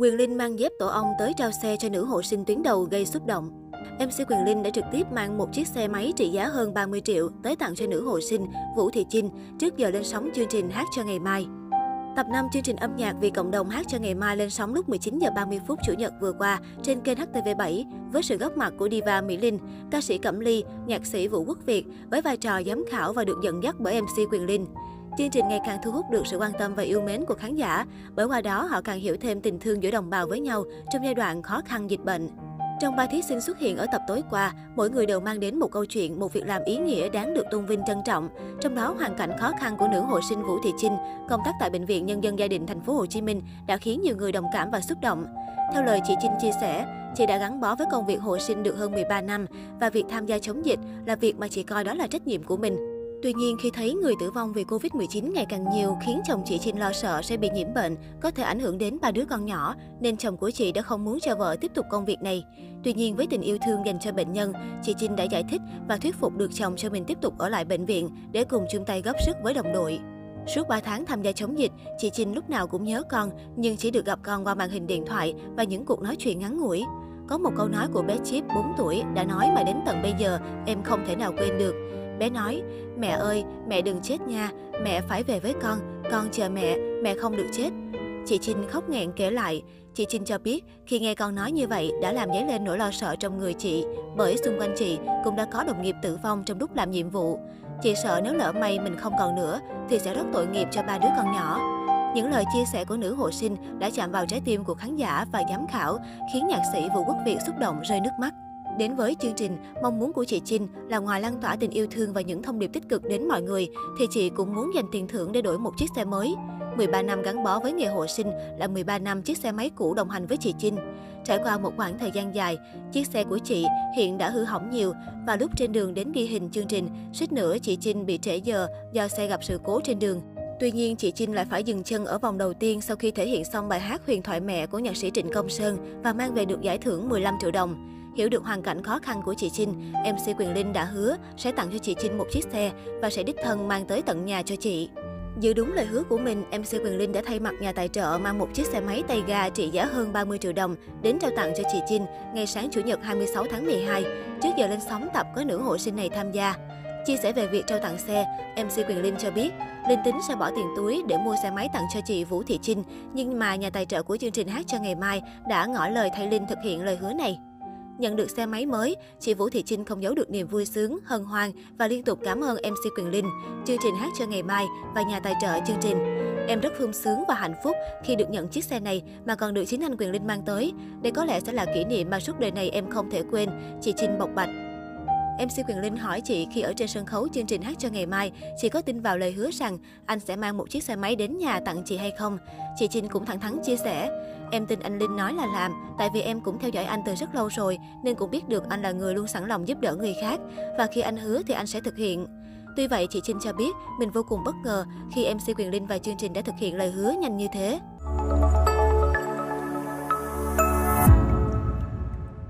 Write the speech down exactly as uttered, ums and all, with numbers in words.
Quyền Linh mang dép tổ ong tới trao xe cho nữ hộ sinh tuyến đầu gây xúc động. em xê Quyền Linh đã trực tiếp mang một chiếc xe máy trị giá hơn ba mươi triệu tới tặng cho nữ hộ sinh Vũ Thị Trinh trước giờ lên sóng chương trình Hát cho Ngày Mai. Tập năm chương trình âm nhạc vì cộng đồng Hát cho Ngày Mai lên sóng lúc mười chín giờ ba mươi phút Chủ nhật vừa qua trên kênh hát tê vê bảy với sự góp mặt của diva Mỹ Linh, ca sĩ Cẩm Ly, nhạc sĩ Vũ Quốc Việt với vai trò giám khảo và được dẫn dắt bởi em xê Quyền Linh. Chương trình ngày càng thu hút được sự quan tâm và yêu mến của khán giả, bởi qua đó họ càng hiểu thêm tình thương giữa đồng bào với nhau trong giai đoạn khó khăn dịch bệnh. Trong ba thí sinh xuất hiện ở tập tối qua, mỗi người đều mang đến một câu chuyện, một việc làm ý nghĩa đáng được tôn vinh trân trọng. Trong đó, hoàn cảnh khó khăn của nữ hộ sinh Vũ Thị Trinh, công tác tại Bệnh viện Nhân dân Gia đình Thành phố Hồ Chí Minh đã khiến nhiều người đồng cảm và xúc động. Theo lời chị Trinh chia sẻ, chị đã gắn bó với công việc hộ sinh được hơn mười ba năm và việc tham gia chống dịch là việc mà chị coi đó là trách nhiệm của mình. Tuy nhiên, khi thấy người tử vong vì Covid mười chín ngày càng nhiều khiến chồng chị Trinh lo sợ sẽ bị nhiễm bệnh, có thể ảnh hưởng đến ba đứa con nhỏ, nên chồng của chị đã không muốn cho vợ tiếp tục công việc này. Tuy nhiên, với tình yêu thương dành cho bệnh nhân, chị Trinh đã giải thích và thuyết phục được chồng cho mình tiếp tục ở lại bệnh viện để cùng chung tay góp sức với đồng đội. Suốt ba tháng tham gia chống dịch, chị Trinh lúc nào cũng nhớ con, nhưng chỉ được gặp con qua màn hình điện thoại và những cuộc nói chuyện ngắn ngủi. Có một câu nói của bé Chip bốn tuổi đã nói mà đến tận bây giờ em không thể nào quên được. Bé nói, mẹ ơi, mẹ đừng chết nha, mẹ phải về với con, con chờ mẹ, mẹ không được chết. Chị Trinh khóc nghẹn kể lại. Chị Trinh cho biết, khi nghe con nói như vậy đã làm dấy lên nỗi lo sợ trong người chị, bởi xung quanh chị cũng đã có đồng nghiệp tử vong trong lúc làm nhiệm vụ. Chị sợ nếu lỡ may mình không còn nữa thì sẽ rất tội nghiệp cho ba đứa con nhỏ. Những lời chia sẻ của nữ hộ sinh đã chạm vào trái tim của khán giả và giám khảo, khiến nhạc sĩ Vũ Quốc Việt xúc động rơi nước mắt. Đến với chương trình, mong muốn của chị Trinh là ngoài lan tỏa tình yêu thương và những thông điệp tích cực đến mọi người, thì chị cũng muốn dành tiền thưởng để đổi một chiếc xe mới. mười ba năm gắn bó với nghề hộ sinh là mười ba năm chiếc xe máy cũ đồng hành với chị Trinh. Trải qua một khoảng thời gian dài, chiếc xe của chị hiện đã hư hỏng nhiều và lúc trên đường đến ghi hình chương trình, suýt nữa chị Trinh bị trễ giờ do xe gặp sự cố trên đường. Tuy nhiên, chị Trinh lại phải dừng chân ở vòng đầu tiên sau khi thể hiện xong bài hát Huyền thoại mẹ của nhạc sĩ Trịnh Công Sơn và mang về được giải thưởng mười lăm triệu đồng. Hiểu được hoàn cảnh khó khăn của chị Trinh, em xê Quyền Linh đã hứa sẽ tặng cho chị Trinh một chiếc xe và sẽ đích thân mang tới tận nhà cho chị. Giữ đúng lời hứa của mình, em xê Quyền Linh đã thay mặt nhà tài trợ mang một chiếc xe máy tay ga trị giá hơn ba mươi triệu đồng đến trao tặng cho chị Trinh ngày sáng Chủ nhật hai mươi sáu tháng mười hai, trước giờ lên sóng tập có nữ hộ sinh này tham gia. Chia sẻ về việc trao tặng xe, em xê Quyền Linh cho biết, Linh tính sẽ bỏ tiền túi để mua xe máy tặng cho chị Vũ Thị Trinh, nhưng mà nhà tài trợ của chương trình Hát cho Ngày Mai đã ngỏ lời thay Linh thực hiện lời hứa này. Nhận được xe máy mới, chị Vũ Thị Trinh không giấu được niềm vui sướng, hân hoan và liên tục cảm ơn em xê Quyền Linh, chương trình Hát cho Ngày Mai và nhà tài trợ chương trình. Em rất sung sướng và hạnh phúc khi được nhận chiếc xe này mà còn được chính anh Quyền Linh mang tới. Đây có lẽ sẽ là kỷ niệm mà suốt đời này em không thể quên, chị Trinh bộc bạch. em xê Quyền Linh hỏi chị khi ở trên sân khấu chương trình Hát cho Ngày Mai, chị có tin vào lời hứa rằng anh sẽ mang một chiếc xe máy đến nhà tặng chị hay không? Chị Trinh cũng thẳng thắn chia sẻ, em tin anh Linh nói là làm, tại vì em cũng theo dõi anh từ rất lâu rồi nên cũng biết được anh là người luôn sẵn lòng giúp đỡ người khác và khi anh hứa thì anh sẽ thực hiện. Tuy vậy, chị Trinh cho biết mình vô cùng bất ngờ khi em xê Quyền Linh và chương trình đã thực hiện lời hứa nhanh như thế.